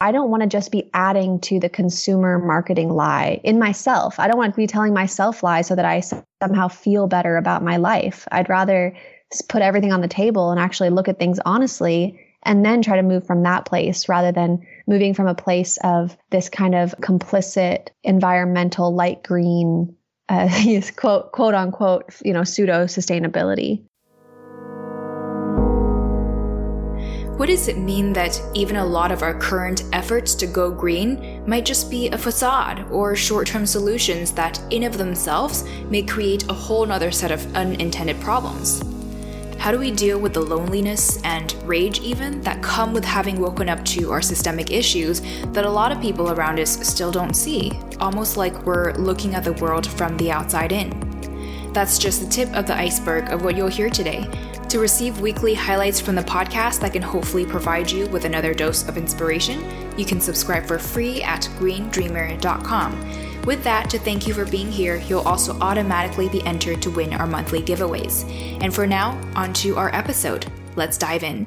I don't want to just be adding to the consumer marketing lie in myself. I don't want to be telling myself lies so that I somehow feel better about my life. I'd rather put everything on the table and actually look at things honestly and then try to move from that place rather than moving from a place of this kind of complicit environmental light green, quote unquote, pseudo sustainability. What does it mean that even a lot of our current efforts to go green might just be a facade or short-term solutions that in of themselves may create a whole nother set of unintended problems? How do we deal with the loneliness and rage even that come with having woken up to our systemic issues that a lot of people around us still don't see, almost like we're looking at the world from the outside in? That's just the tip of the iceberg of what you'll hear today. To receive weekly highlights from the podcast that can hopefully provide you with another dose of inspiration, you can subscribe for free at greendreamer.com. With that, to thank you for being here, you'll also automatically be entered to win our monthly giveaways. And for now, on to our episode. Let's dive in.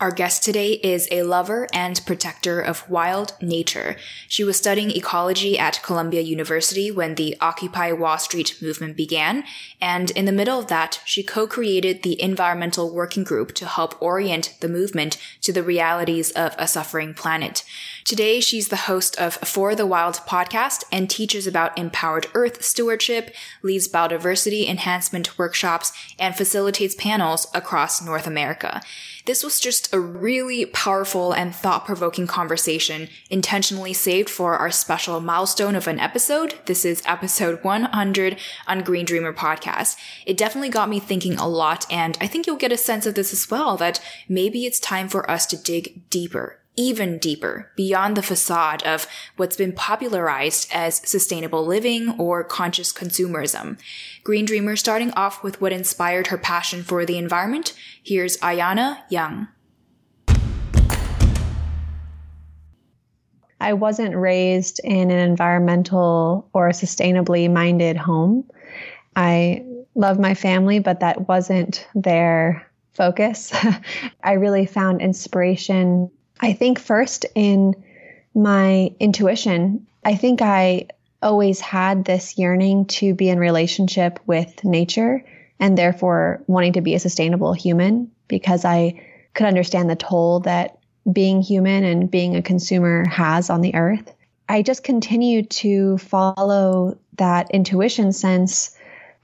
Our guest today is a lover and protector of wild nature. She was studying ecology at Columbia University when the Occupy Wall Street movement began, and in the middle of that, she co-created the Environmental Working Group to help orient the movement to the realities of a suffering planet. Today, she's the host of For the Wild Podcast and teaches about empowered earth stewardship, leads biodiversity enhancement workshops, and facilitates panels across North America. This was just a really powerful and thought-provoking conversation, intentionally saved for our special milestone of an episode. This is episode 100 on Green Dreamer Podcast. It definitely got me thinking a lot, and I think you'll get a sense of this as well, that maybe it's time for us to dig deeper. Even deeper, beyond the facade of what's been popularized as sustainable living or conscious consumerism. Green Dreamer starting off with what inspired her passion for the environment. Here's Ayana Young. I wasn't raised in an environmental or sustainably minded home. I love my family, but that wasn't their focus. I really found inspiration, I think, first in my intuition. I think I always had this yearning to be in relationship with nature and therefore wanting to be a sustainable human, because I could understand the toll that being human and being a consumer has on the earth. I just continued to follow that intuition sense,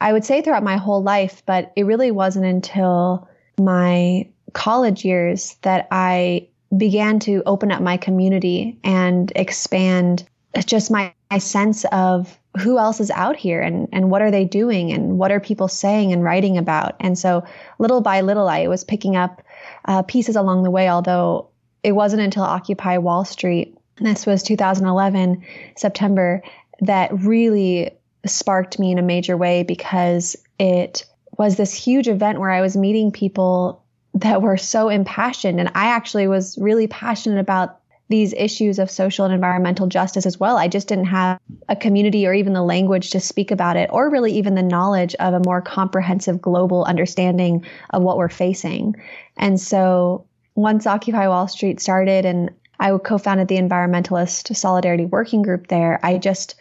I would say, throughout my whole life, but it really wasn't until my college years that I began to open up my community and expand just my sense of who else is out here and what are they doing and what are people saying and writing about. And so little by little, I was picking up pieces along the way, although it wasn't until Occupy Wall Street this was 2011, September, that really sparked me in a major way, because it was this huge event where I was meeting people that were so impassioned. And I actually was really passionate about these issues of social and environmental justice as well. I just didn't have a community or even the language to speak about it, or really even the knowledge of a more comprehensive global understanding of what we're facing. And so once Occupy Wall Street started and I co-founded the Environmentalist Solidarity Working Group there, I just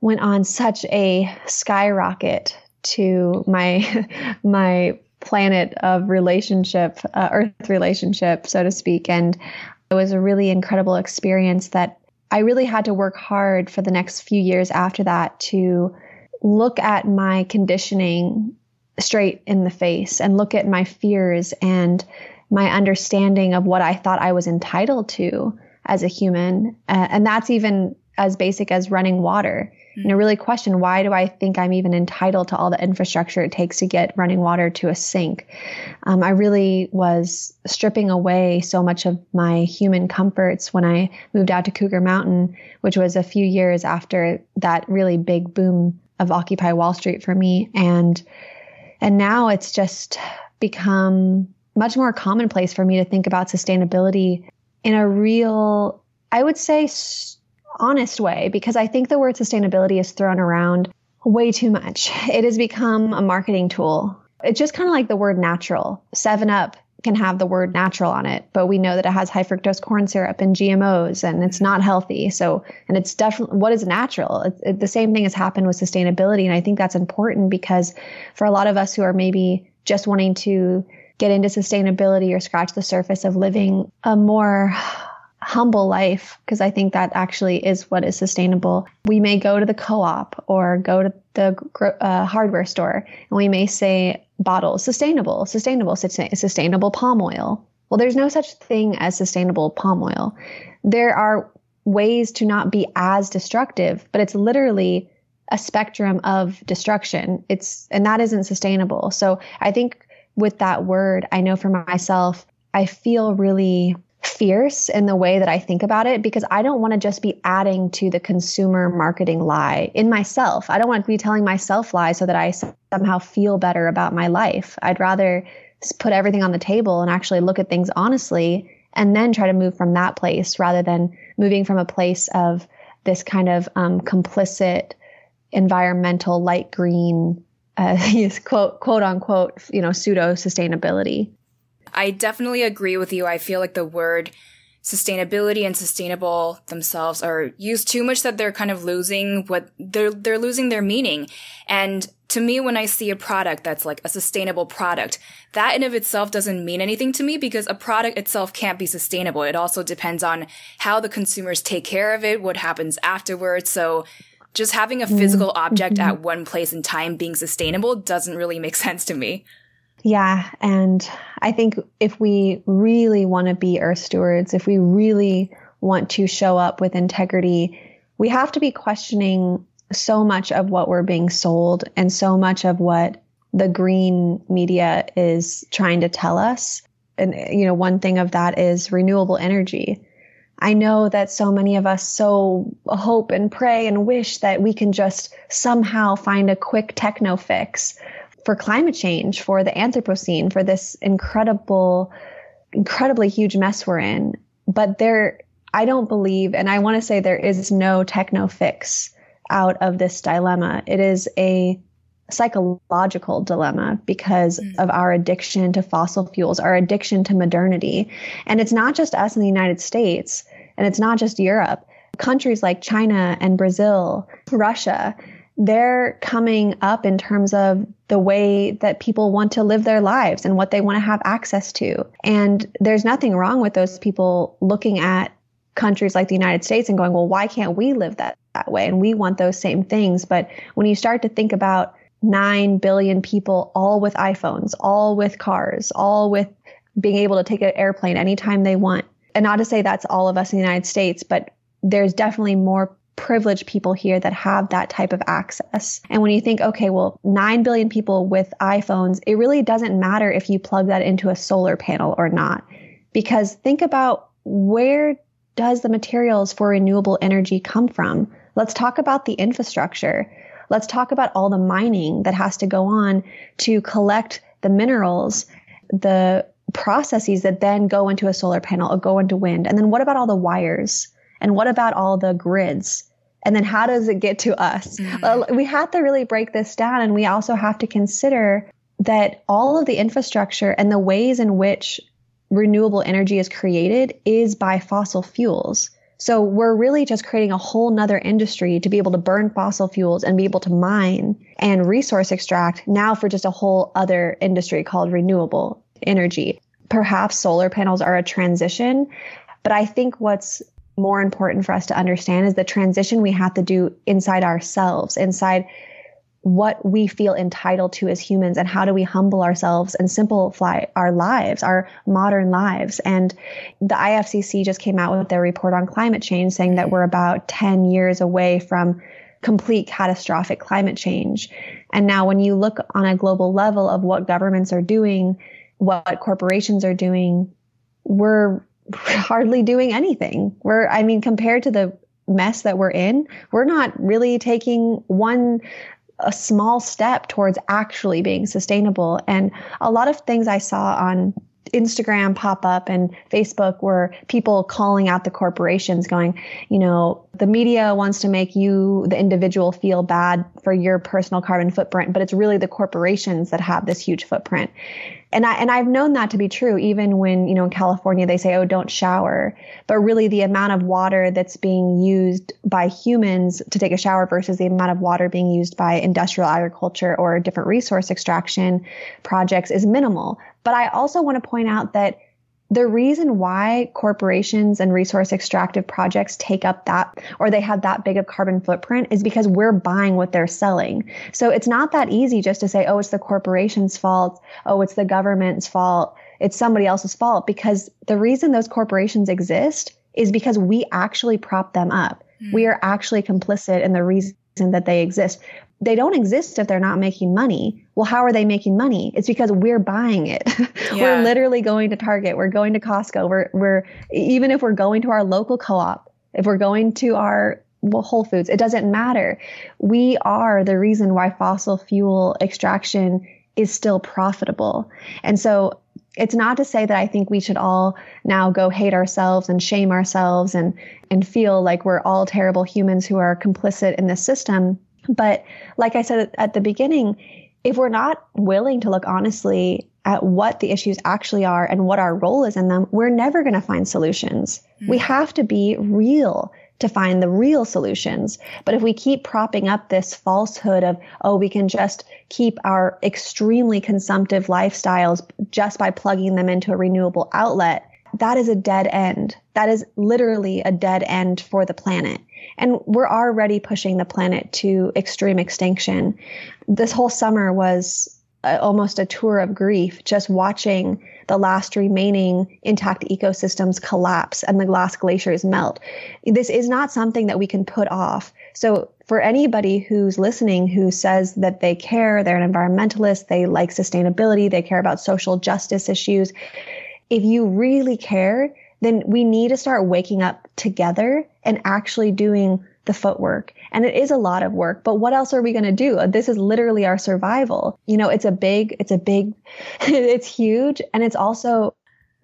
went on such a skyrocket to my planet of relationship, Earth relationship, so to speak. And it was a really incredible experience that I really had to work hard for the next few years after that to look at my conditioning straight in the face and look at my fears and my understanding of what I thought I was entitled to as a human. And that's even as basic as running water. You know, really question, why do I think I'm even entitled to all the infrastructure it takes to get running water to a sink? I really was stripping away so much of my human comforts when I moved out to Cougar Mountain, which was a few years after that really big boom of Occupy Wall Street for me. And now it's just become much more commonplace for me to think about sustainability in a real, I would say, honest way, because I think the word sustainability is thrown around way too much. It has become a marketing tool. It's just kind of like the word natural. 7-Up can have the word natural on it, but we know that it has high fructose corn syrup and GMOs, and it's not healthy. So, and it's definitely, what is natural? The same thing has happened with sustainability. And I think that's important, because for a lot of us who are maybe just wanting to get into sustainability or scratch the surface of living a more humble life, because I think that actually is what is sustainable. We may go to the co-op or go to the hardware store, and we may say bottles, sustainable palm oil. Well, there's no such thing as sustainable palm oil. There are ways to not be as destructive, but it's literally a spectrum of destruction. And that isn't sustainable. So I think with that word, I know for myself, I feel really fierce in the way that I think about it, because I don't want to just be adding to the consumer marketing lie in myself. I don't want to be telling myself lies so that I somehow feel better about my life. I'd rather put everything on the table and actually look at things honestly, and then try to move from that place, rather than moving from a place of this kind of complicit environmental light green, quote unquote, pseudo sustainability. I definitely agree with you. I feel like the word sustainability and sustainable themselves are used too much, that they're kind of losing what they're losing their meaning. And to me, when I see a product that's like a sustainable product, that in of itself doesn't mean anything to me, because a product itself can't be sustainable. It also depends on how the consumers take care of it, what happens afterwards. So just having a physical object at one place in time being sustainable doesn't really make sense to me. Yeah. And I think if we really want to be earth stewards, if we really want to show up with integrity, we have to be questioning so much of what we're being sold and so much of what the green media is trying to tell us. And, one thing of that is renewable energy. I know that so many of us so hope and pray and wish that we can just somehow find a quick techno fix for climate change, for the Anthropocene, for this incredibly huge mess we're in. But I don't believe, and I want to say there is no techno fix out of this dilemma. It is a psychological dilemma because of our addiction to fossil fuels, our addiction to modernity. And it's not just us in the United States, and it's not just Europe. Countries like China and Brazil, Russia, they're coming up in terms of the way that people want to live their lives and what they want to have access to. And there's nothing wrong with those people looking at countries like the United States and going, well, why can't we live that way? And we want those same things. But when you start to think about 9 billion people, all with iPhones, all with cars, all with being able to take an airplane anytime they want. And not to say that's all of us in the United States, but there's definitely more privileged people here that have that type of access. And when you think, okay, well, 9 billion people with iPhones, it really doesn't matter if you plug that into a solar panel or not. Because think about, where does the materials for renewable energy come from? Let's talk about the infrastructure. Let's talk about all the mining that has to go on to collect the minerals, the processes that then go into a solar panel or go into wind. And then what about all the wires? And what about all the grids? And then how does it get to us? Mm-hmm. Well, we have to really break this down. And we also have to consider that all of the infrastructure and the ways in which renewable energy is created is by fossil fuels. So we're really just creating a whole nother industry to be able to burn fossil fuels and be able to mine and resource extract now for just a whole other industry called renewable energy. Perhaps solar panels are a transition, but I think what's more important for us to understand is the transition we have to do inside ourselves, inside what we feel entitled to as humans, and how do we humble ourselves and simplify our lives, our modern lives. And the IPCC just came out with their report on climate change saying that we're about 10 years away from complete catastrophic climate change. And now when you look on a global level of what governments are doing, what corporations are doing, we're hardly doing anything. Compared to the mess that we're in, we're not really taking a small step towards actually being sustainable. And a lot of things I saw on Instagram pop up and Facebook were people calling out the corporations going, the media wants to make you, the individual, feel bad for your personal carbon footprint, but it's really the corporations that have this huge footprint. And I've known that to be true, even when, in California, they say, oh, don't shower. But really the amount of water that's being used by humans to take a shower versus the amount of water being used by industrial agriculture or different resource extraction projects is minimal. But I also want to point out that the reason why corporations and resource extractive projects take up that, or they have that big of carbon footprint, is because we're buying what they're selling. So it's not that easy just to say, oh, it's the corporation's fault. Oh, it's the government's fault. It's somebody else's fault. Because the reason those corporations exist is because we actually prop them up. Mm-hmm. We are actually complicit in the reason that they exist. They don't exist if they're not making money. Well, how are they making money? It's because we're buying it. Yeah. We're literally going to Target. We're going to Costco. We're even if we're going to our local co-op, if we're going to our Whole Foods, it doesn't matter. We are the reason why fossil fuel extraction is still profitable. And so it's not to say that I think we should all now go hate ourselves and shame ourselves and feel like we're all terrible humans who are complicit in this system. But like I said at the beginning, if we're not willing to look honestly at what the issues actually are and what our role is in them, we're never going to find solutions. Mm-hmm. We have to be real to find the real solutions. But if we keep propping up this falsehood of, oh, we can just keep our extremely consumptive lifestyles just by plugging them into a renewable outlet, that is a dead end. That is literally a dead end for the planet. And we're already pushing the planet to extreme extinction. This whole summer was almost a tour of grief, just watching the last remaining intact ecosystems collapse and the last glaciers melt. This is not something that we can put off. So for anybody who's listening who says that they care, they're an environmentalist, they like sustainability, they care about social justice issues, if you really care, then we need to start waking up together and actually doing the footwork. And it is a lot of work, but what else are we going to do? This is literally our survival. It's it's huge. And it's also,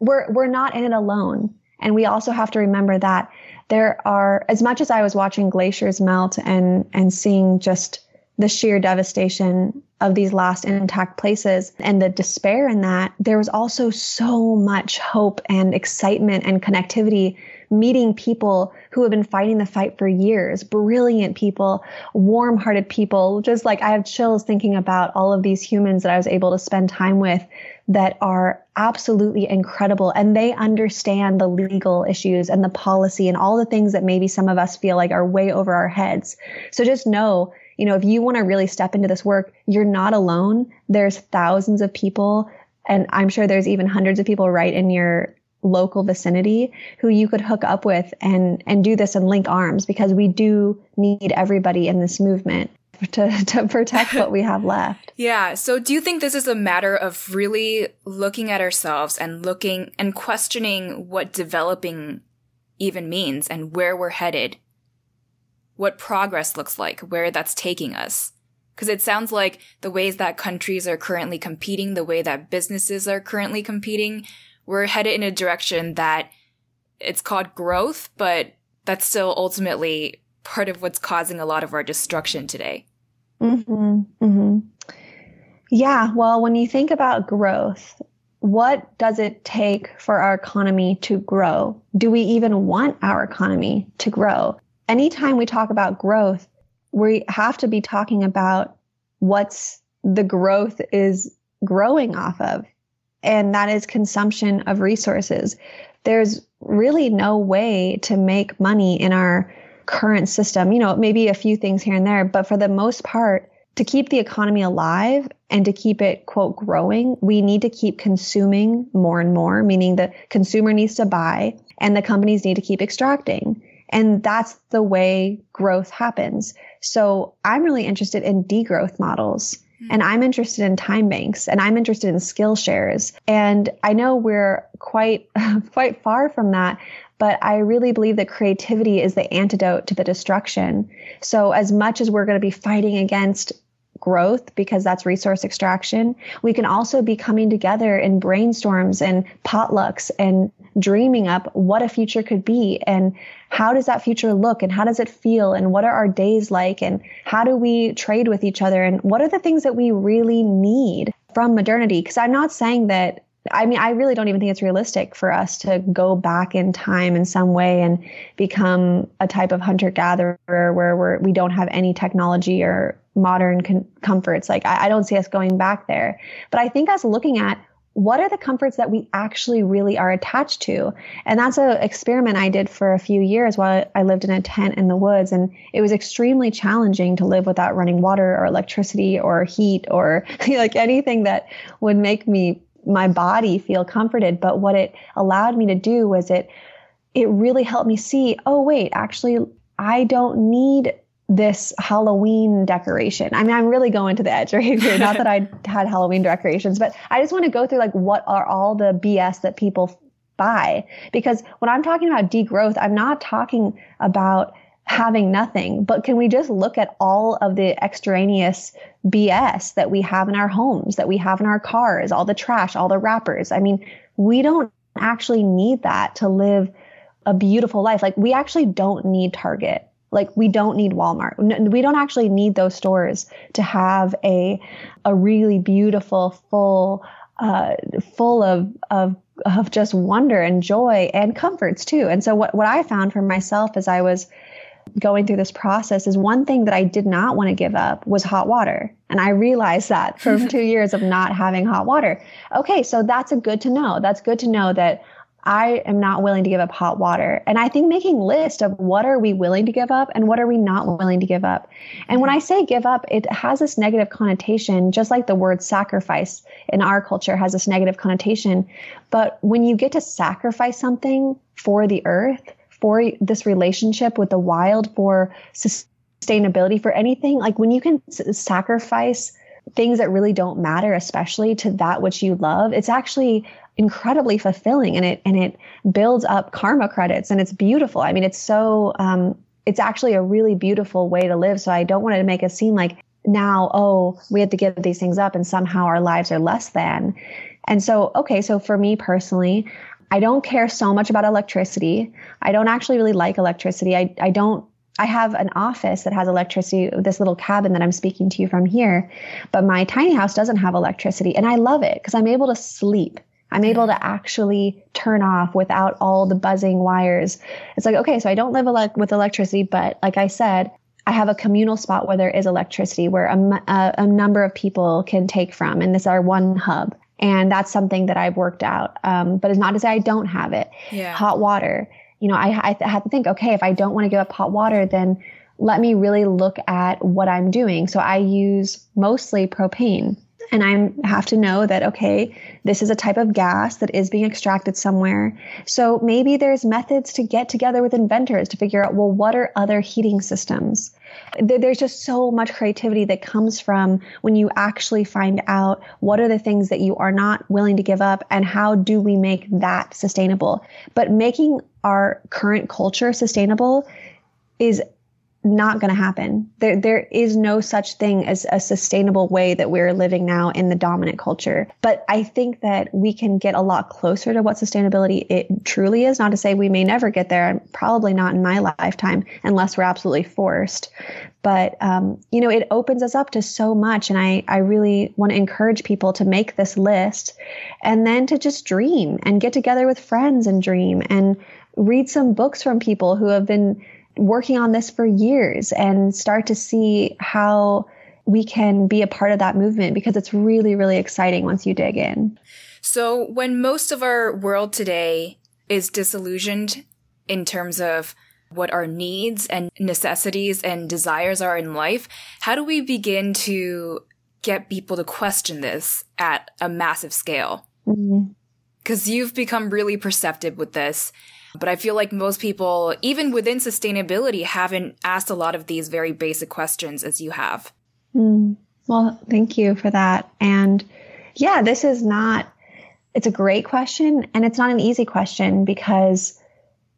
we're not in it alone. And we also have to remember that there are, as much as I was watching glaciers melt and seeing just the sheer devastation of these last intact places and the despair in that, there was also so much hope and excitement and connectivity, meeting people who have been fighting the fight for years, brilliant people, warm-hearted people. Just like, I have chills thinking about all of these humans that I was able to spend time with that are absolutely incredible. And they understand the legal issues and the policy and all the things that maybe some of us feel like are way over our heads. So just know, if you want to really step into this work, you're not alone. There's thousands of people, and I'm sure there's even hundreds of people right in your local vicinity who you could hook up with and do this and link arms, because we do need everybody in this movement to protect what we have left. Yeah. So do you think this is a matter of really looking at ourselves and questioning what developing even means and where we're headed, what progress looks like, where that's taking us. Because it sounds like the ways that countries are currently competing, the way that businesses are currently competing, we're headed in a direction that it's called growth, but that's still ultimately part of what's causing a lot of our destruction today. Mm-hmm. Mm-hmm. Yeah. Well, when you think about growth, what does it take for our economy to grow? Do we even want our economy to grow? Anytime we talk about growth, we have to be talking about what's the growth is growing off of, and that is consumption of resources. There's really no way to make money in our current system. You know, maybe a few things here and there, but for the most part, to keep the economy alive and to keep it, quote, growing, we need to keep consuming more and more, meaning the consumer needs to buy and the companies need to keep extracting. And that's the way growth happens. So I'm really interested in degrowth models, and I'm interested in time banks, and I'm interested in skill shares. And I know we're quite far from that, but I really believe that creativity is the antidote to the destruction. So as much as we're going to be fighting against growth, because that's resource extraction, we can also be coming together in brainstorms and potlucks and dreaming up what a future could be and how does that future look and how does it feel and what are our days like and how do we trade with each other and what are the things that we really need from modernity? Because I'm not saying that, I mean, I really don't even think it's realistic for us to go back in time in some way and become a type of hunter-gatherer where we don't have any technology or modern comforts. Like, I don't see us going back there. But I think us looking at what are the comforts that we actually really are attached to? And that's an experiment I did for a few years while I lived in a tent in the woods. And it was extremely challenging to live without running water or electricity or heat or like anything that would make my body feel comforted. But what it allowed me to do was it really helped me see, oh, wait, actually, I don't need this Halloween decoration. I mean, I'm really going to the edge right here. Not that I had Halloween decorations, but I just want to go through like what are all the BS that people buy. Because when I'm talking about degrowth, I'm not talking about having nothing, but can we just look at all of the extraneous BS that we have in our homes, that we have in our cars, all the trash, all the wrappers. I mean, we don't actually need that to live a beautiful life. Like, we actually don't need Target. Like, we don't need Walmart. We don't actually need those stores to have a really beautiful, full of just wonder and joy and comforts too. And so what I found for myself as I was going through this process is one thing that I did not want to give up was hot water. And I realized that from 2 years of not having hot water. Okay, so that's a good to know. That's good to know that I am not willing to give up hot water. And I think making a list of what are we willing to give up and what are we not willing to give up. And when I say give up, it has this negative connotation, just like the word sacrifice in our culture has this negative connotation. But when you get to sacrifice something for the earth, for this relationship with the wild, for sustainability, for anything, like when you can sacrifice things that really don't matter, especially to that which you love, it's actually incredibly fulfilling, and it builds up karma credits, and it's beautiful. I mean, it's so it's actually a really beautiful way to live. So I don't want to make it seem like now, oh, we have to give these things up and somehow our lives are less than. And so, okay, so for me personally, I don't care so much about electricity. I don't actually really like electricity. I have an office that has electricity, this little cabin that I'm speaking to you from here, but my tiny house doesn't have electricity, and I love it because I'm able to sleep. I'm able to actually turn off without all the buzzing wires. It's like, okay, so I don't live with electricity, but like I said, I have a communal spot where there is electricity, where a number of people can take from, and this is our one hub. And that's something that I've worked out. But it's not to say I don't have it. Yeah. Hot water. You know, I had to think, okay, if I don't want to give up hot water, then let me really look at what I'm doing. So I use mostly propane. And I have to know that, okay, this is a type of gas that is being extracted somewhere. So maybe there's methods to get together with inventors to figure out, well, what are other heating systems? There's just so much creativity that comes from when you actually find out what are the things that you are not willing to give up and how do we make that sustainable. But making our current culture sustainable is not going to happen. There is no such thing as a sustainable way that we're living now in the dominant culture. But I think that we can get a lot closer to what sustainability it truly is. Not to say we may never get there, and probably not in my lifetime, unless we're absolutely forced. But, you know, it opens us up to so much. And I really want to encourage people to make this list and then to just dream and get together with friends and dream and read some books from people who have been working on this for years and start to see how we can be a part of that movement, because it's really, really exciting once you dig in. So when most of our world today is disillusioned in terms of what our needs and necessities and desires are in life, how do we begin to get people to question this at a massive scale? Because you've become really perceptive with this. But I feel like most people, even within sustainability, haven't asked a lot of these very basic questions as you have. Well, thank you for that. And yeah, this is not, it's a great question. And it's not an easy question, because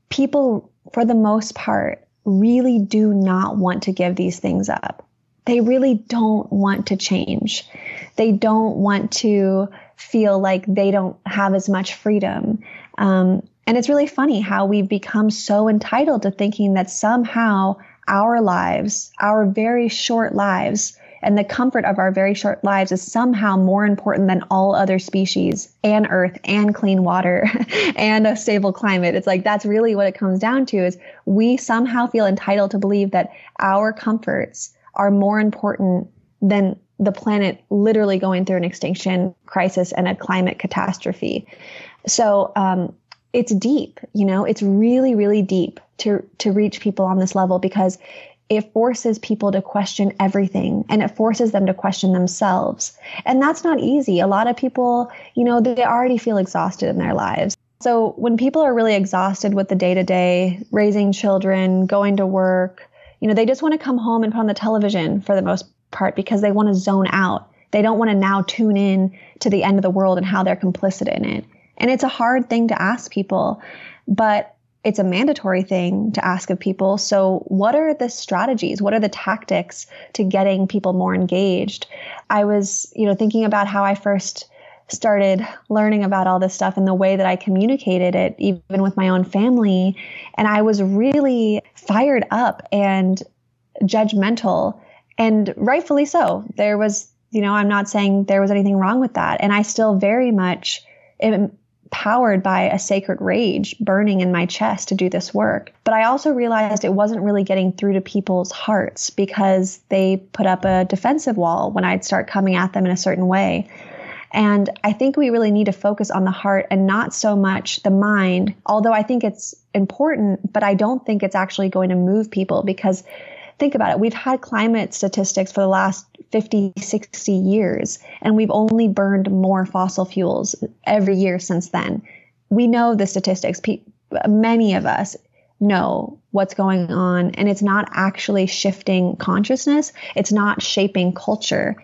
people, for the most part, really do not want to give these things up. They really don't want to change. They don't want to feel like they don't have as much freedom. And it's really funny how we've become so entitled to thinking that somehow our lives, our very short lives, and the comfort of our very short lives is somehow more important than all other species and Earth and clean water and a stable climate. It's like, that's really what it comes down to, is we somehow feel entitled to believe that our comforts are more important than the planet literally going through an extinction crisis and a climate catastrophe. So, it's deep, you know, it's really, really deep to reach people on this level, because it forces people to question everything, and it forces them to question themselves. And that's not easy. A lot of people, you know, they already feel exhausted in their lives. So when people are really exhausted with the day-to-day, raising children, going to work, you know, they just want to come home and put on the television for the most part, because they want to zone out. They don't want to now tune in to the end of the world and how they're complicit in it. And it's a hard thing to ask people, but it's a mandatory thing to ask of people. So what are the strategies? What are the tactics to getting people more engaged? I was, you know, thinking about how I first started learning about all this stuff and the way that I communicated it, even with my own family. And I was really fired up and judgmental, and rightfully so. There was, you know, I'm not saying there was anything wrong with that. And I still very much am empowered by a sacred rage burning in my chest to do this work. But I also realized it wasn't really getting through to people's hearts, because they put up a defensive wall when I'd start coming at them in a certain way. And I think we really need to focus on the heart and not so much the mind, although I think it's important, but I don't think it's actually going to move people, because think about it. We've had climate statistics for the last 50, 60 years, and we've only burned more fossil fuels every year since then. We know the statistics. Many of us know what's going on, and it's not actually shifting consciousness. It's not shaping culture.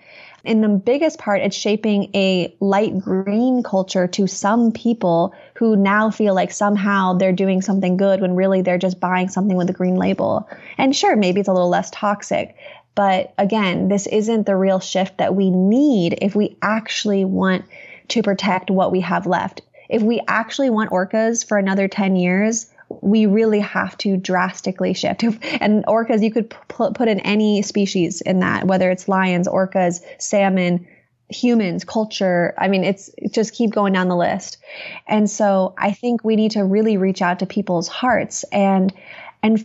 In the biggest part, it's shaping a light green culture to some people who now feel like somehow they're doing something good, when really they're just buying something with a green label. And sure, maybe it's a little less toxic. But again, this isn't the real shift that we need if we actually want to protect what we have left. If we actually want orcas for another 10 years, we really have to drastically shift. And orcas, you could put in any species in that, whether it's lions, orcas, salmon, humans, culture. I mean, it's just keep going down the list. And so I think we need to really reach out to people's hearts and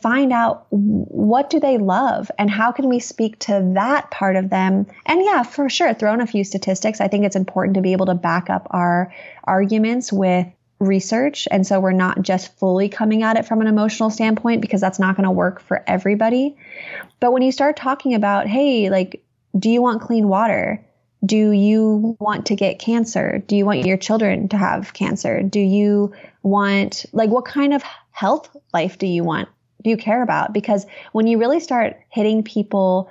find out, what do they love and how can we speak to that part of them? And yeah, for sure, throw in a few statistics. I think it's important to be able to back up our arguments with research. And so we're not just fully coming at it from an emotional standpoint, because that's not going to work for everybody. But when you start talking about, hey, like, do you want clean water? Do you want to get cancer? Do you want your children to have cancer? Do you want, like, what kind of health life do you want? Do you care about? Because when you really start hitting people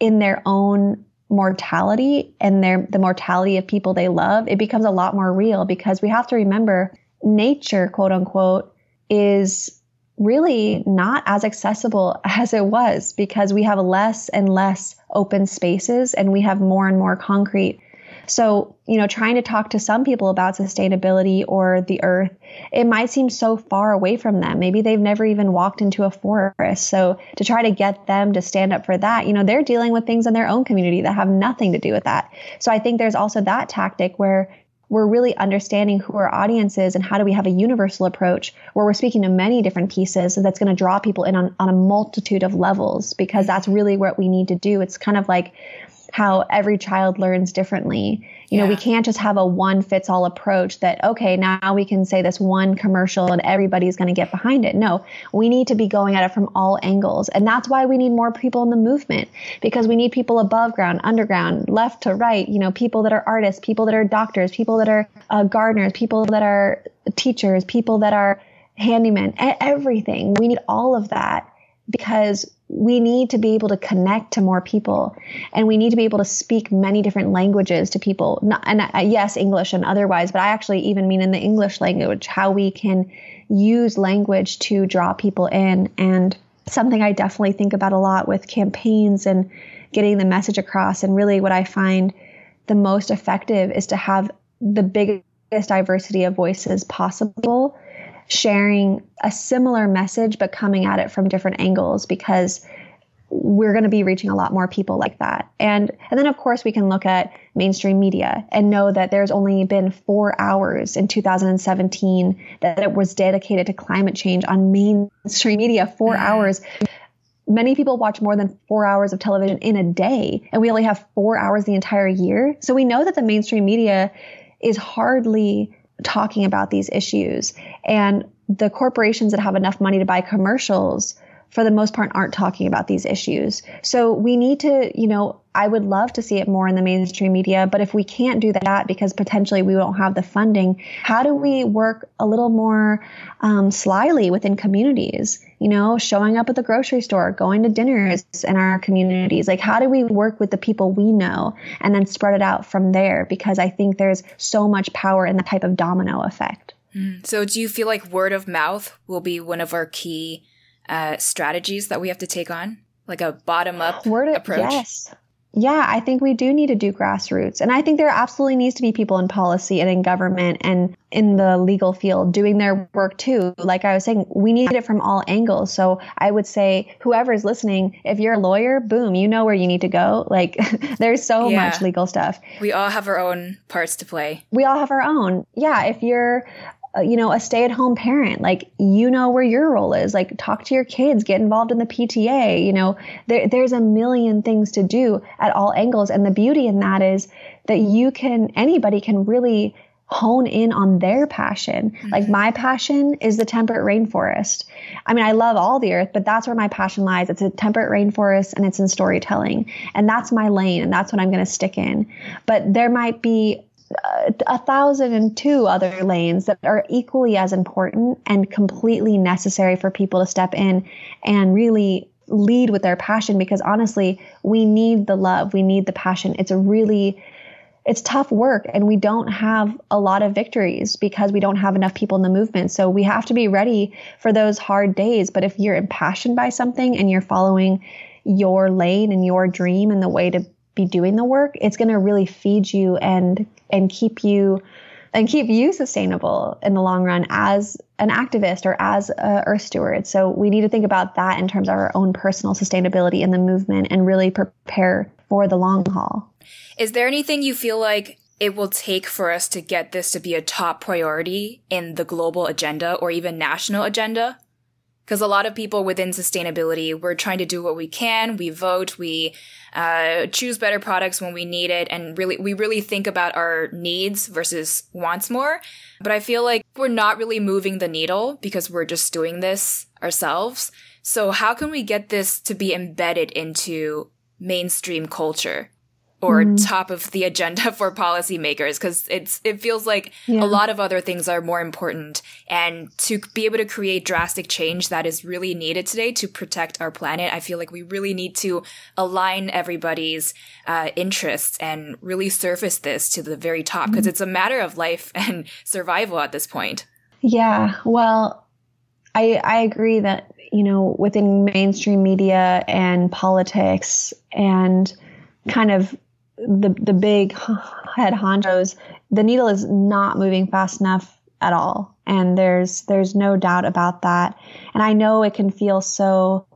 in their own mortality and the mortality of people they love, it becomes a lot more real, because we have to remember nature, quote unquote, is really not as accessible as it was, because we have less and less open spaces and we have more and more concrete. So, you know, trying to talk to some people about sustainability or the earth, it might seem so far away from them. Maybe they've never even walked into a forest. So to try to get them to stand up for that, you know, they're dealing with things in their own community that have nothing to do with that. So I think there's also that tactic where we're really understanding who our audience is and how do we have a universal approach where we're speaking to many different pieces, so that's going to draw people in on a multitude of levels, because that's really what we need to do. It's kind of like how every child learns differently. You know, we can't just have a one fits all approach that, okay, now we can say this one commercial and everybody's going to get behind it. No, we need to be going at it from all angles. And that's why we need more people in the movement, because we need people above ground, underground, left to right, you know, people that are artists, people that are doctors, people that are gardeners, people that are teachers, people that are handymen, everything. We need all of that, because we need to be able to connect to more people, and we need to be able to speak many different languages to people. Yes, English and otherwise, but I actually even mean in the English language, how we can use language to draw people in. And something I definitely think about a lot with campaigns and getting the message across. And really what I find the most effective is to have the biggest diversity of voices possible, sharing a similar message, but coming at it from different angles, because we're going to be reaching a lot more people like that. And then, of course, we can look at mainstream media and know that there's only been 4 hours in 2017 that it was dedicated to climate change on mainstream media, 4 hours. Many people watch more than 4 hours of television in a day, and we only have 4 hours the entire year. So we know that the mainstream media is hardly talking about these issues, and the corporations that have enough money to buy commercials for the most part aren't talking about these issues. So we need to, you know, I would love to see it more in the mainstream media, but if we can't do that because potentially we won't have the funding, how do we work a little more slyly within communities, you know, showing up at the grocery store, going to dinners in our communities? Like, how do we work with the people we know and then spread it out from there? Because I think there's so much power in the type of domino effect. So do you feel like word of mouth will be one of our key strategies that we have to take on, like a bottom-up approach? Yes. Yeah, I think we do need to do grassroots. And I think there absolutely needs to be people in policy and in government and in the legal field doing their work too. Like I was saying, we need it from all angles. So I would say whoever's listening, if you're a lawyer, boom, you know where you need to go. Like there's so much legal stuff. We all have our own parts to play. We all have our own. Yeah, if you're a stay-at-home parent, like, you know where your role is, like, talk to your kids, get involved in the PTA, you know, there's a million things to do at all angles. And the beauty in that is that anybody can really hone in on their passion. Mm-hmm. Like, my passion is the temperate rainforest. I mean, I love all the earth, but that's where my passion lies. It's a temperate rainforest, and it's in storytelling. And that's my lane, and that's what I'm going to stick in. But there might be 1,002 other lanes that are equally as important and completely necessary for people to step in and really lead with their passion, because honestly, we need the love, we need the passion. It's tough work, and we don't have a lot of victories because we don't have enough people in the movement. So we have to be ready for those hard days. But if you're impassioned by something and you're following your lane and your dream and the way to be doing the work, it's going to really feed you and keep you sustainable in the long run as an activist or as a earth steward. So we need to think about that in terms of our own personal sustainability in the movement and really prepare for the long haul. Is there anything you feel like it will take for us to get this to be a top priority in the global agenda or even national agenda? Because a lot of people within sustainability, we're trying to do what we can. We vote, we choose better products when we need it. And we really think about our needs versus wants more. But I feel like we're not really moving the needle because we're just doing this ourselves. So how can we get this to be embedded into mainstream culture? or top of the agenda for policymakers, because it feels like a lot of other things are more important. And to be able to create drastic change that is really needed today to protect our planet, I feel like we really need to align everybody's interests and really surface this to the very top, because it's a matter of life and survival at this point. Yeah, well, I agree that, you know, within mainstream media and politics and kind of the big head honchos, the needle is not moving fast enough at all. And there's no doubt about that. And I know it can feel so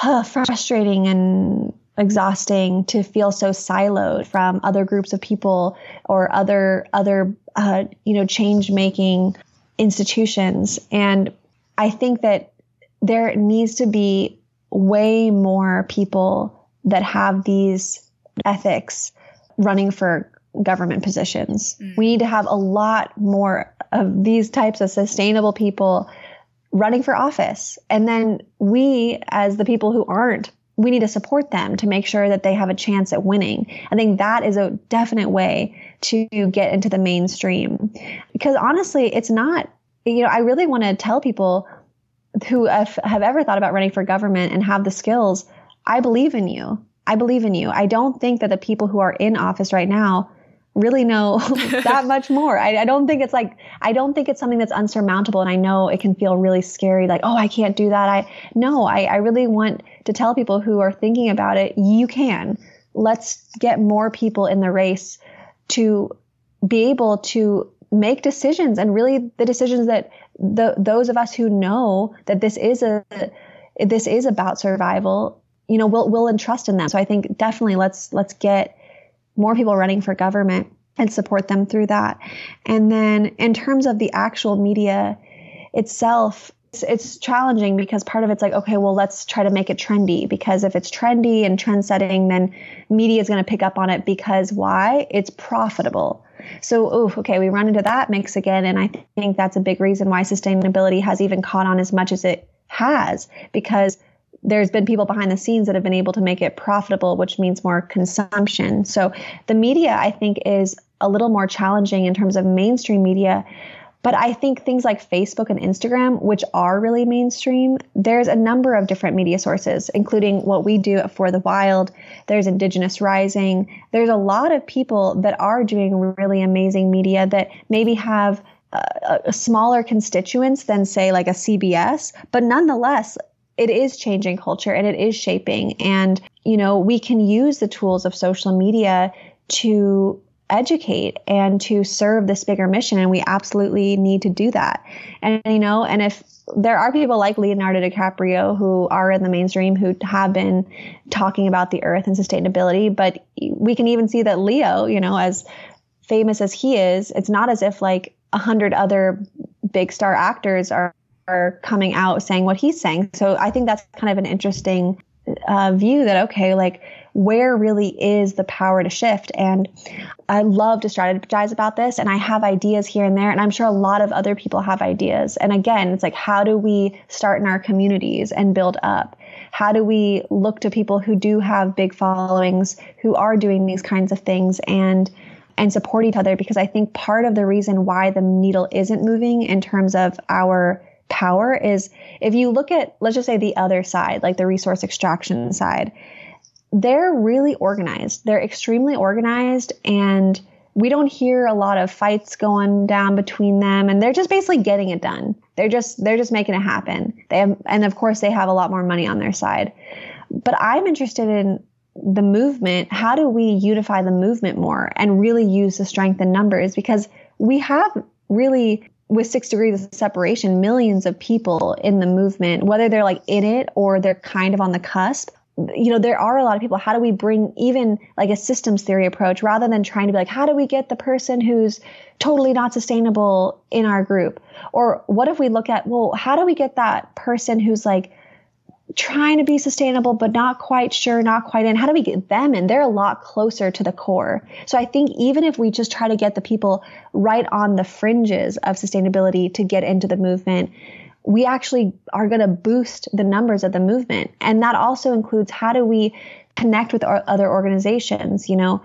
frustrating and exhausting to feel so siloed from other groups of people or other you know, change making institutions. And I think that there needs to be way more people that have these ethics running for government positions. We need to have a lot more of these types of sustainable people running for office. And then we, as the people who aren't, we need to support them to make sure that they have a chance at winning. I think that is a definite way to get into the mainstream. Because honestly, it's not, you know, I really want to tell people who have ever thought about running for government and have the skills, I believe in you. I believe in you. I don't think that the people who are in office right now really know that much more. I don't think it's like, I don't think it's something that's unsurmountable. And I know it can feel really scary. Like, oh, I can't do that. I really want to tell people who are thinking about it, you can. Let's get more people in the race to be able to make decisions, and really the decisions that those of us who know that this is about survival, you know, we'll entrust in them. So I think definitely let's get more people running for government and support them through that. And then in terms of the actual media itself, it's challenging because part of it's like, okay, well, let's try to make it trendy, because if it's trendy and trend setting, then media is going to pick up on it, because why? It's profitable. So, we run into that mix again. And I think that's a big reason why sustainability has even caught on as much as it has, because there's been people behind the scenes that have been able to make it profitable, which means more consumption. So the media, I think, is a little more challenging in terms of mainstream media. But I think things like Facebook and Instagram, which are really mainstream, there's a number of different media sources, including what we do at For the Wild. There's Indigenous Rising. There's a lot of people that are doing really amazing media that maybe have a smaller constituents than, say, like a CBS, but nonetheless, it is changing culture and it is shaping. And, you know, we can use the tools of social media to educate and to serve this bigger mission. And we absolutely need to do that. And, you know, and if there are people like Leonardo DiCaprio who are in the mainstream, who have been talking about the earth and sustainability, but we can even see that Leo, you know, as famous as he is, it's not as if like 100 other big star actors are coming out saying what he's saying. So I think that's kind of an interesting view that, okay, like where really is the power to shift? And I love to strategize about this. And I have ideas here and there. And I'm sure a lot of other people have ideas. And again, it's like, how do we start in our communities and build up? How do we look to people who do have big followings, who are doing these kinds of things, and support each other? Because I think part of the reason why the needle isn't moving in terms of our power is, if you look at, let's just say, the other side, like the resource extraction side, they're really organized. They're extremely organized, and we don't hear a lot of fights going down between them, and they're just basically getting it done. They're just making it happen. They have, and of course they have a lot more money on their side. But I'm interested in the movement. How do we unify the movement more and really use the strength in numbers? Because we have really, with 6 degrees of separation, millions of people in the movement, whether they're like in it or they're kind of on the cusp, you know, there are a lot of people. How do we bring even like a systems theory approach, rather than trying to be like, how do we get the person who's totally not sustainable in our group? Or what if we look at, well, how do we get that person who's like trying to be sustainable, but not quite sure, not quite in, how do we get them in? They're a lot closer to the core. So I think even if we just try to get the people right on the fringes of sustainability to get into the movement, we actually are going to boost the numbers of the movement. And that also includes, how do we connect with our other organizations? You know,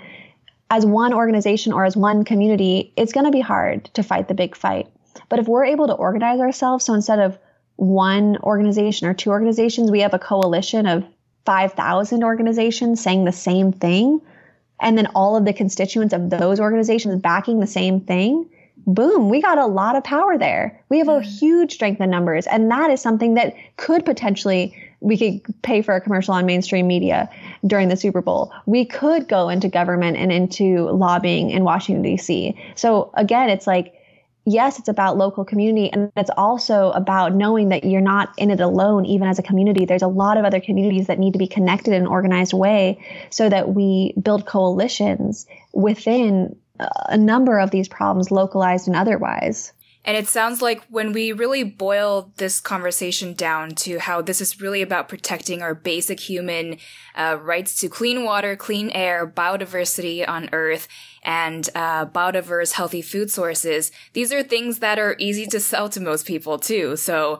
as one organization or as one community, it's going to be hard to fight the big fight. But if we're able to organize ourselves, so instead of one organization or two organizations, we have a coalition of 5,000 organizations saying the same thing, and then all of the constituents of those organizations backing the same thing, boom, we got a lot of power there. We have a huge strength in numbers. And that is something that could potentially, we could pay for a commercial on mainstream media during the Super Bowl. We could go into government and into lobbying in Washington, D.C. So again, it's like, yes, it's about local community. And it's also about knowing that you're not in it alone, even as a community. There's a lot of other communities that need to be connected in an organized way so that we build coalitions within a number of these problems, localized and otherwise. And it sounds like when we really boil this conversation down to how this is really about protecting our basic human rights to clean water, clean air, biodiversity on Earth, and biodiverse healthy food sources, these are things that are easy to sell to most people too. So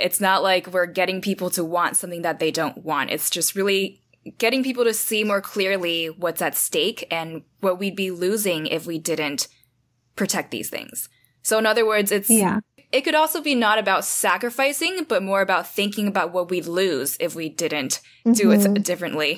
it's not like we're getting people to want something that they don't want. It's just really getting people to see more clearly what's at stake and what we'd be losing if we didn't protect these things. So in other words, it could also be not about sacrificing, but more about thinking about what we'd lose if we didn't do it differently.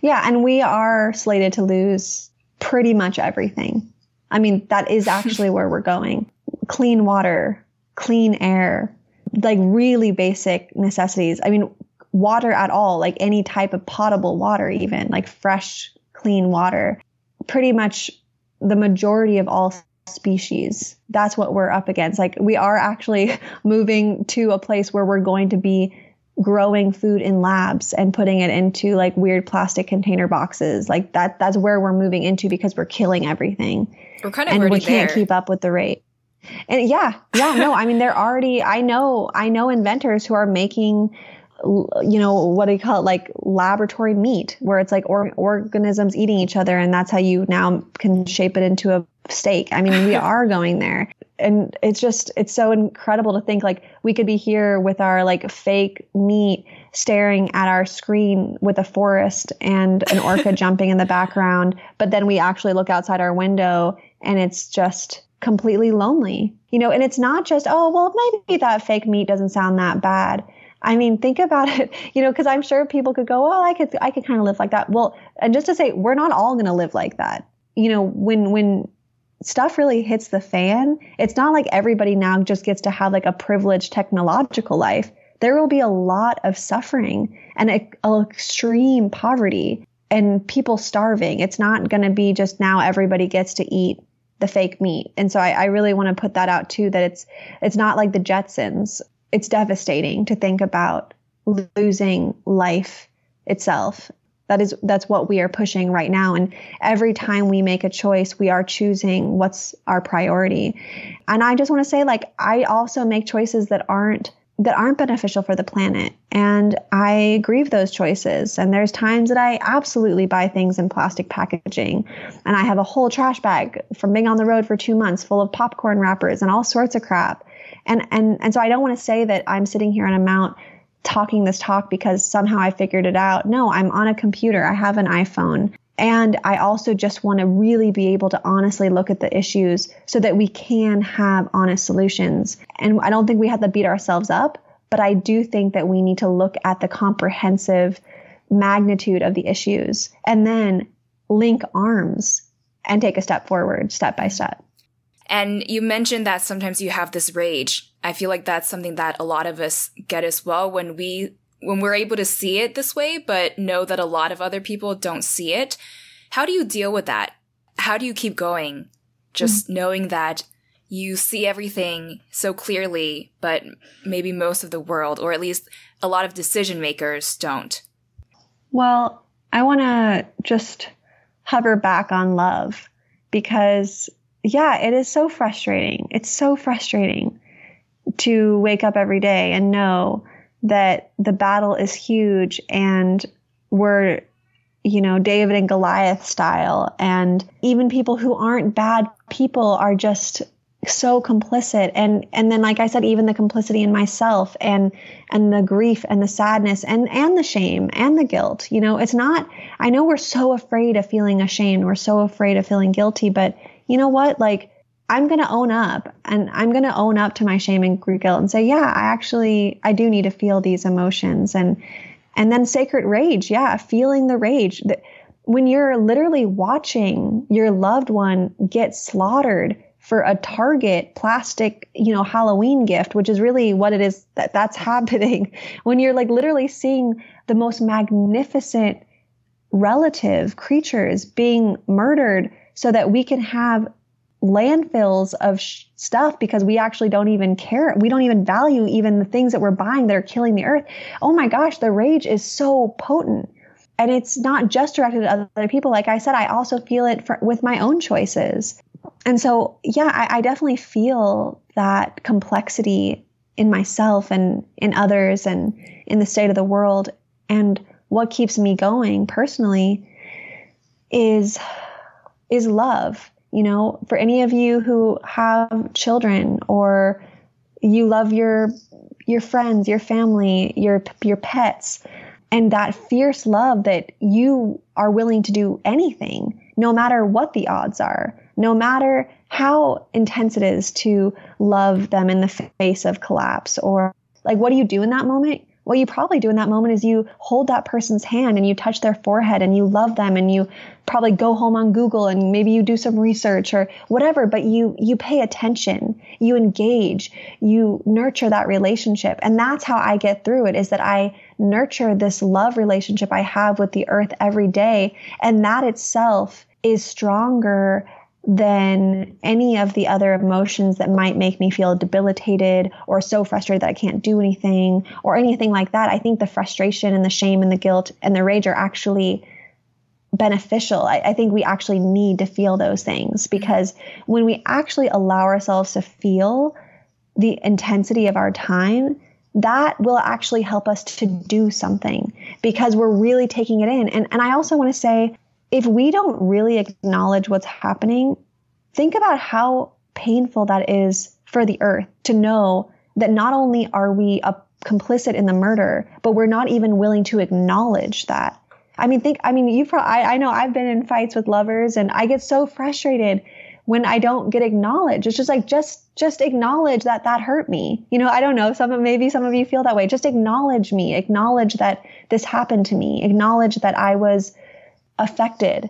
Yeah, and we are slated to lose pretty much everything. I mean, that is actually where we're going. Clean water, clean air, like really basic necessities. I mean, water at all, like any type of potable water, even like fresh, clean water, pretty much the majority of all species. That's what we're up against. Like, we are actually moving to a place where we're going to be growing food in labs and putting it into like weird plastic container boxes. Like that's where we're moving into, because we're killing everything. We're kind of already there. And we can't keep up with the rate. And I mean, they're already, I know inventors who are making, you know, what do you call it? Like laboratory meat, where it's like organisms eating each other. And that's how you now can shape it into a steak. I mean, we are going there. And it's so incredible to think like we could be here with our like fake meat staring at our screen with a forest and an orca jumping in the background. But then we actually look outside our window and it's just completely lonely, you know, and it's not just, oh, well, maybe that fake meat doesn't sound that bad. I mean, think about it, you know, because I'm sure people could go, oh, I could kind of live like that. Well, and just to say, we're not all going to live like that. You know, when stuff really hits the fan, it's not like everybody now just gets to have like a privileged technological life. There will be a lot of suffering and extreme poverty and people starving. It's not going to be just now everybody gets to eat the fake meat. And so I really want to put that out too, that it's not like the Jetsons. It's devastating to think about losing life itself. That's what we are pushing right now. And every time we make a choice, we are choosing what's our priority. And I just want to say, like, I also make choices that aren't beneficial for the planet. And I grieve those choices. And there's times that I absolutely buy things in plastic packaging. And I have a whole trash bag from being on the road for 2 months full of popcorn wrappers and all sorts of crap. And so I don't want to say that I'm sitting here on a mount talking this talk because somehow I figured it out. No, I'm on a computer. I have an iPhone. And I also just want to really be able to honestly look at the issues so that we can have honest solutions. And I don't think we have to beat ourselves up, but I do think that we need to look at the comprehensive magnitude of the issues and then link arms and take a step forward, step by step. And you mentioned that sometimes you have this rage. I feel like that's something that a lot of us get as well when we're able to see it this way, but know that a lot of other people don't see it. How do you deal with that? How do you keep going? Just knowing that you see everything so clearly, but maybe most of the world, or at least a lot of decision makers, don't. Well, I want to just hover back on love, because it is so frustrating. It's so frustrating to wake up every day and know that the battle is huge and we're, you know, David and Goliath style. And even people who aren't bad people are just so complicit. And then, like I said, even the complicity in myself and the grief and the sadness and the shame and the guilt, you know, it's not, I know we're so afraid of feeling ashamed. We're so afraid of feeling guilty, but you know what? Like, I'm going to own up, and I'm going to own up to my shame and guilt and say, yeah, I do need to feel these emotions. And then sacred rage. Yeah. Feeling the rage that when you're literally watching your loved one get slaughtered for a Target plastic, you know, Halloween gift, which is really what it is that's happening, when you're like literally seeing the most magnificent relative creatures being murdered so that we can have landfills of stuff because we actually don't even care. We don't even value even the things that we're buying that are killing the earth. Oh my gosh, the rage is so potent. And it's not just directed at other people. Like I said, I also feel it with my own choices. And so, yeah, I definitely feel that complexity in myself and in others and in the state of the world. And what keeps me going personally is love. You know, for any of you who have children or you love your friends, your family, your pets, and that fierce love that you are willing to do anything, no matter what the odds are, no matter how intense it is, to love them in the face of collapse. Or like, what do you do in that moment? What you probably do in that moment is you hold that person's hand and you touch their forehead and you love them, and you probably go home on Google and maybe you do some research or whatever, but you pay attention, you engage, you nurture that relationship. And that's how I get through it, is that I nurture this love relationship I have with the earth every day. And that itself is stronger than any of the other emotions that might make me feel debilitated or so frustrated that I can't do anything or anything like that. I think the frustration and the shame and the guilt and the rage are actually beneficial. I think we actually need to feel those things, because when we actually allow ourselves to feel the intensity of our time, that will actually help us to do something, because we're really taking it in. And I also want to say, if we don't really acknowledge what's happening, think about how painful that is for the earth to know that not only are we complicit in the murder, but we're not even willing to acknowledge that. I know I've been in fights with lovers, and I get so frustrated when I don't get acknowledged. It's just like, just acknowledge that hurt me. You know, I don't know. Maybe some of you feel that way. Just acknowledge me. Acknowledge that this happened to me. Acknowledge that I was affected.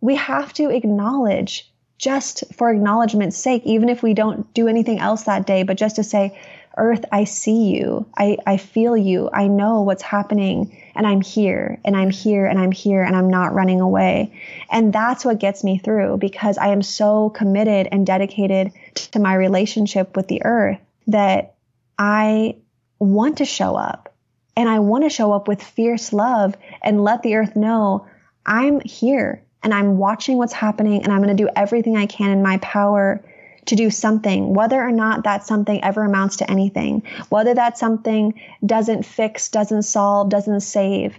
We have to acknowledge, just for acknowledgement's sake, even if we don't do anything else that day, but just to say, Earth, I see you. I feel you. I know what's happening, and I'm here, and I'm here, and I'm here, and I'm not running away. And that's what gets me through, because I am so committed and dedicated to my relationship with the earth that I want to show up, and I want to show up with fierce love and let the earth know I'm here and I'm watching what's happening, and I'm going to do everything I can in my power to do something, whether or not that something ever amounts to anything, whether that something doesn't fix, doesn't solve, doesn't save.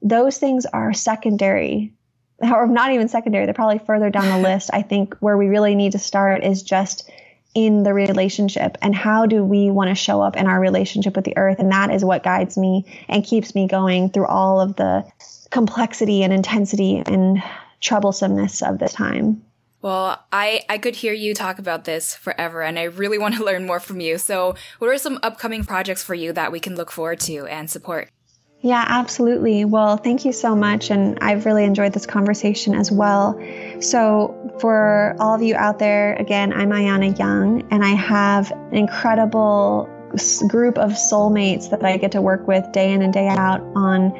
Those things are secondary, or not even secondary. They're probably further down the list. I think where we really need to start is just in the relationship, and how do we want to show up in our relationship with the earth? And that is what guides me and keeps me going through all of the complexity and intensity and troublesomeness of the time. Well, I could hear you talk about this forever, and I really want to learn more from you. So what are some upcoming projects for you that we can look forward to and support? Yeah, absolutely. Well, thank you so much. And I've really enjoyed this conversation as well. So for all of you out there, again, I'm Ayana Young, and I have an incredible group of soulmates that I get to work with day in and day out on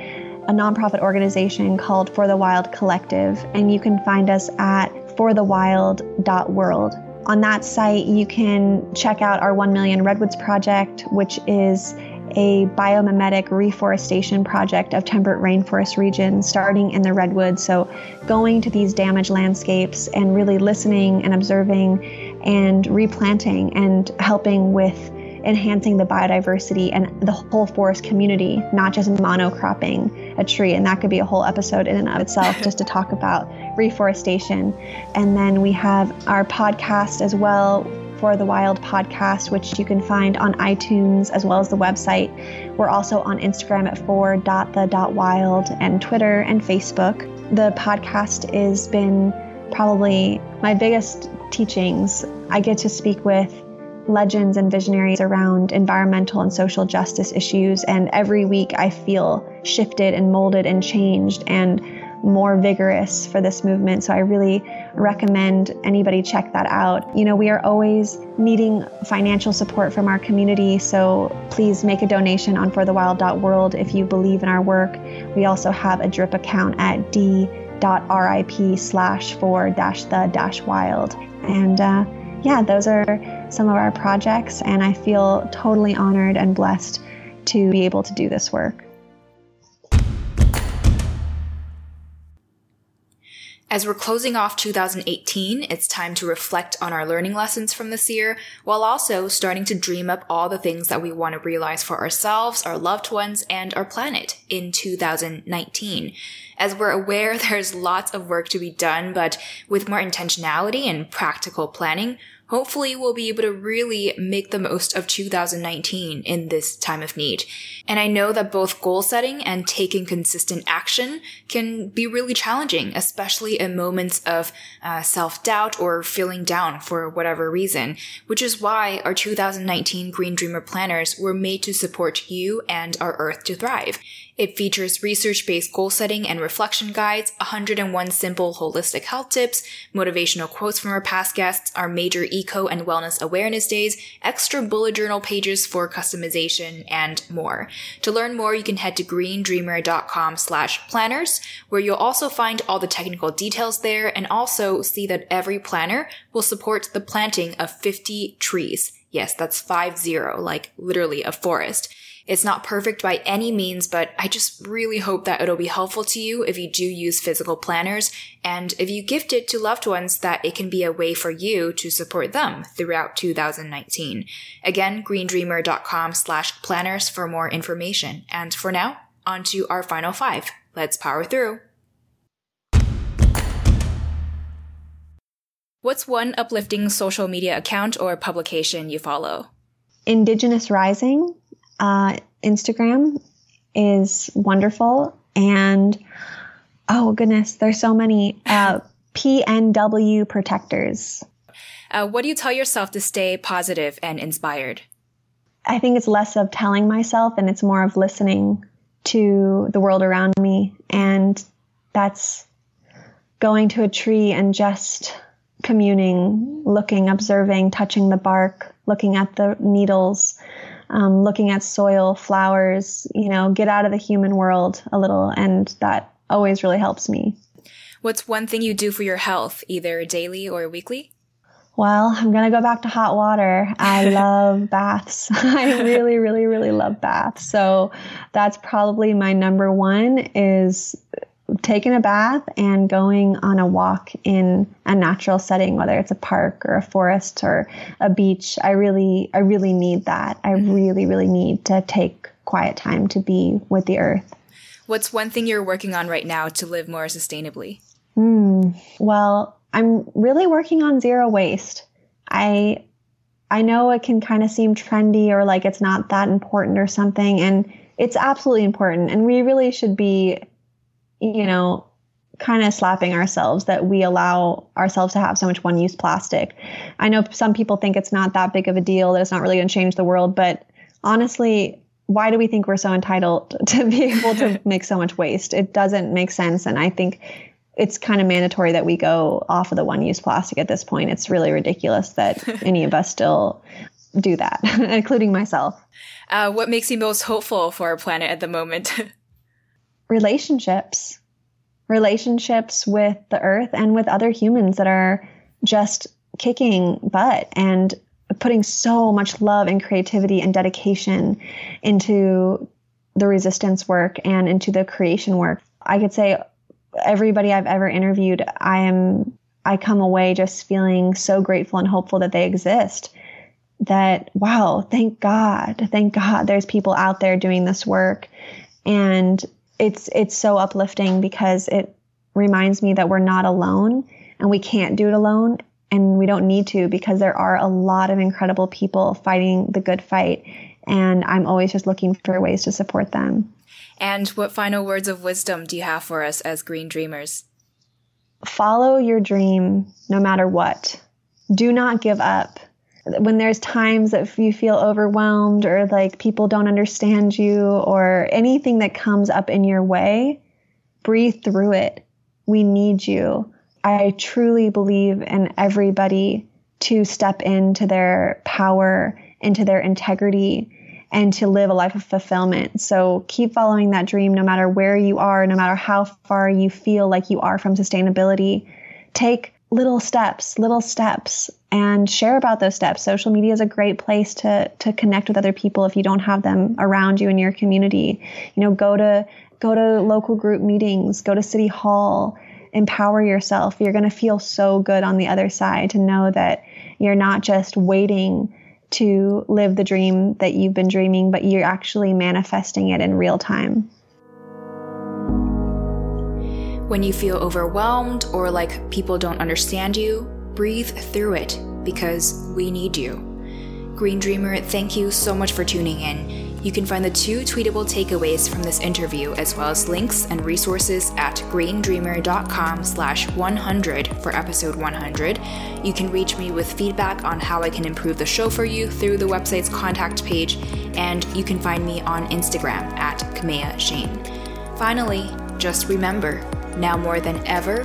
a nonprofit organization called For the Wild Collective. And you can find us at forthewild.world. On that site, you can check out our 1 Million Redwoods project, which is a biomimetic reforestation project of temperate rainforest regions, starting in the redwoods. So going to these damaged landscapes and really listening and observing and replanting and helping with enhancing the biodiversity and the whole forest community, not just monocropping a tree. And that could be a whole episode in and of itself just to talk about reforestation. And then we have our podcast as well, For the Wild Podcast, which you can find on iTunes as well as the website. We're also on Instagram at for.the.wild and Twitter and Facebook. The podcast has been probably my biggest teachings. I get to speak with legends and visionaries around environmental and social justice issues, and every week I feel shifted and molded and changed and more vigorous for this movement. So I really recommend anybody check that out. You know, we are always needing financial support from our community, so please make a donation on forthewild.world if you believe in our work. We also have a drip account at d.rip/for-the-wild. And yeah, those are some of our projects, and I feel totally honored and blessed to be able to do this work. As we're closing off 2018, it's time to reflect on our learning lessons from this year, while also starting to dream up all the things that we want to realize for ourselves, our loved ones, and our planet in 2019. As we're aware, there's lots of work to be done, but with more intentionality and practical planning, hopefully we'll be able to really make the most of 2019 in this time of need. And I know that both goal setting and taking consistent action can be really challenging, especially in moments of self-doubt or feeling down for whatever reason, which is why our 2019 Green Dreamer planners were made to support you and our Earth to thrive. It features research-based goal setting and reflection guides, 101 simple holistic health tips, motivational quotes from our past guests, our major eco and wellness awareness days, extra bullet journal pages for customization, and more. To learn more, you can head to greendreamer.com/planners, where you'll also find all the technical details there and also see that every planner will support the planting of 50 trees. Yes, that's 50, like literally a forest. It's not perfect by any means, but I just really hope that it'll be helpful to you if you do use physical planners, and if you gift it to loved ones, that it can be a way for you to support them throughout 2019. Again, greendreamer.com/planners for more information. And for now, on to our final 5. Let's power through. What's one uplifting social media account or publication you follow? Indigenous Rising. Instagram is wonderful, and oh goodness, there's so many. PNW Protectors. What do you tell yourself to stay positive and inspired? I think it's less of telling myself and it's more of listening to the world around me, and that's going to a tree and just communing, looking, observing, touching the bark, looking at the needles, looking at soil, flowers, you know, get out of the human world a little. And that always really helps me. What's one thing you do for your health, either daily or weekly? Well, I'm going to go back to hot water. I love baths. I really, really, really love baths. So that's probably my number one, is taking a bath and going on a walk in a natural setting, whether it's a park or a forest or a beach. I really need that. I really, really need to take quiet time to be with the earth. What's one thing you're working on right now to live more sustainably? Well, I'm really working on zero waste. I know it can kind of seem trendy or like it's not that important or something, and it's absolutely important. And we really should be, you know, kind of slapping ourselves that we allow ourselves to have so much one-use plastic. I know some people think it's not that big of a deal, that it's not really going to change the world, but honestly, why do we think we're so entitled to be able to make so much waste? It doesn't make sense, and I think it's kind of mandatory that we go off of the one-use plastic at this point. It's really ridiculous that any of us still do that, including myself. What makes you most hopeful for our planet at the moment? Relationships with the earth and with other humans that are just kicking butt and putting so much love and creativity and dedication into the resistance work and into the creation work. I could say everybody I've ever interviewed, I come away just feeling so grateful and hopeful that they exist. That, wow, thank God there's people out there doing this work. And it's so uplifting because it reminds me that we're not alone and we can't do it alone. And we don't need to, because there are a lot of incredible people fighting the good fight. And I'm always just looking for ways to support them. And what final words of wisdom do you have for us as Green Dreamers? Follow your dream no matter what. Do not give up. When there's times that you feel overwhelmed or like people don't understand you or anything that comes up in your way, breathe through it. We need you. I truly believe in everybody to step into their power, into their integrity, and to live a life of fulfillment. So keep following that dream no matter where you are, no matter how far you feel like you are from sustainability. Take little steps, and share about those steps. Social media is a great place to connect with other people if you don't have them around you in your community. You know, go to local group meetings, go to City Hall, empower yourself. You're going to feel so good on the other side to know that you're not just waiting to live the dream that you've been dreaming, but you're actually manifesting it in real time. When you feel overwhelmed or like people don't understand you, breathe through it, because we need you. Green Dreamer, thank you so much for tuning in. You can find the 2 tweetable takeaways from this interview, as well as links and resources at greendreamer.com/100 for episode 100. You can reach me with feedback on how I can improve the show for you through the website's contact page, and you can find me on Instagram at Kaméa Chayne. Finally, just remember, now more than ever,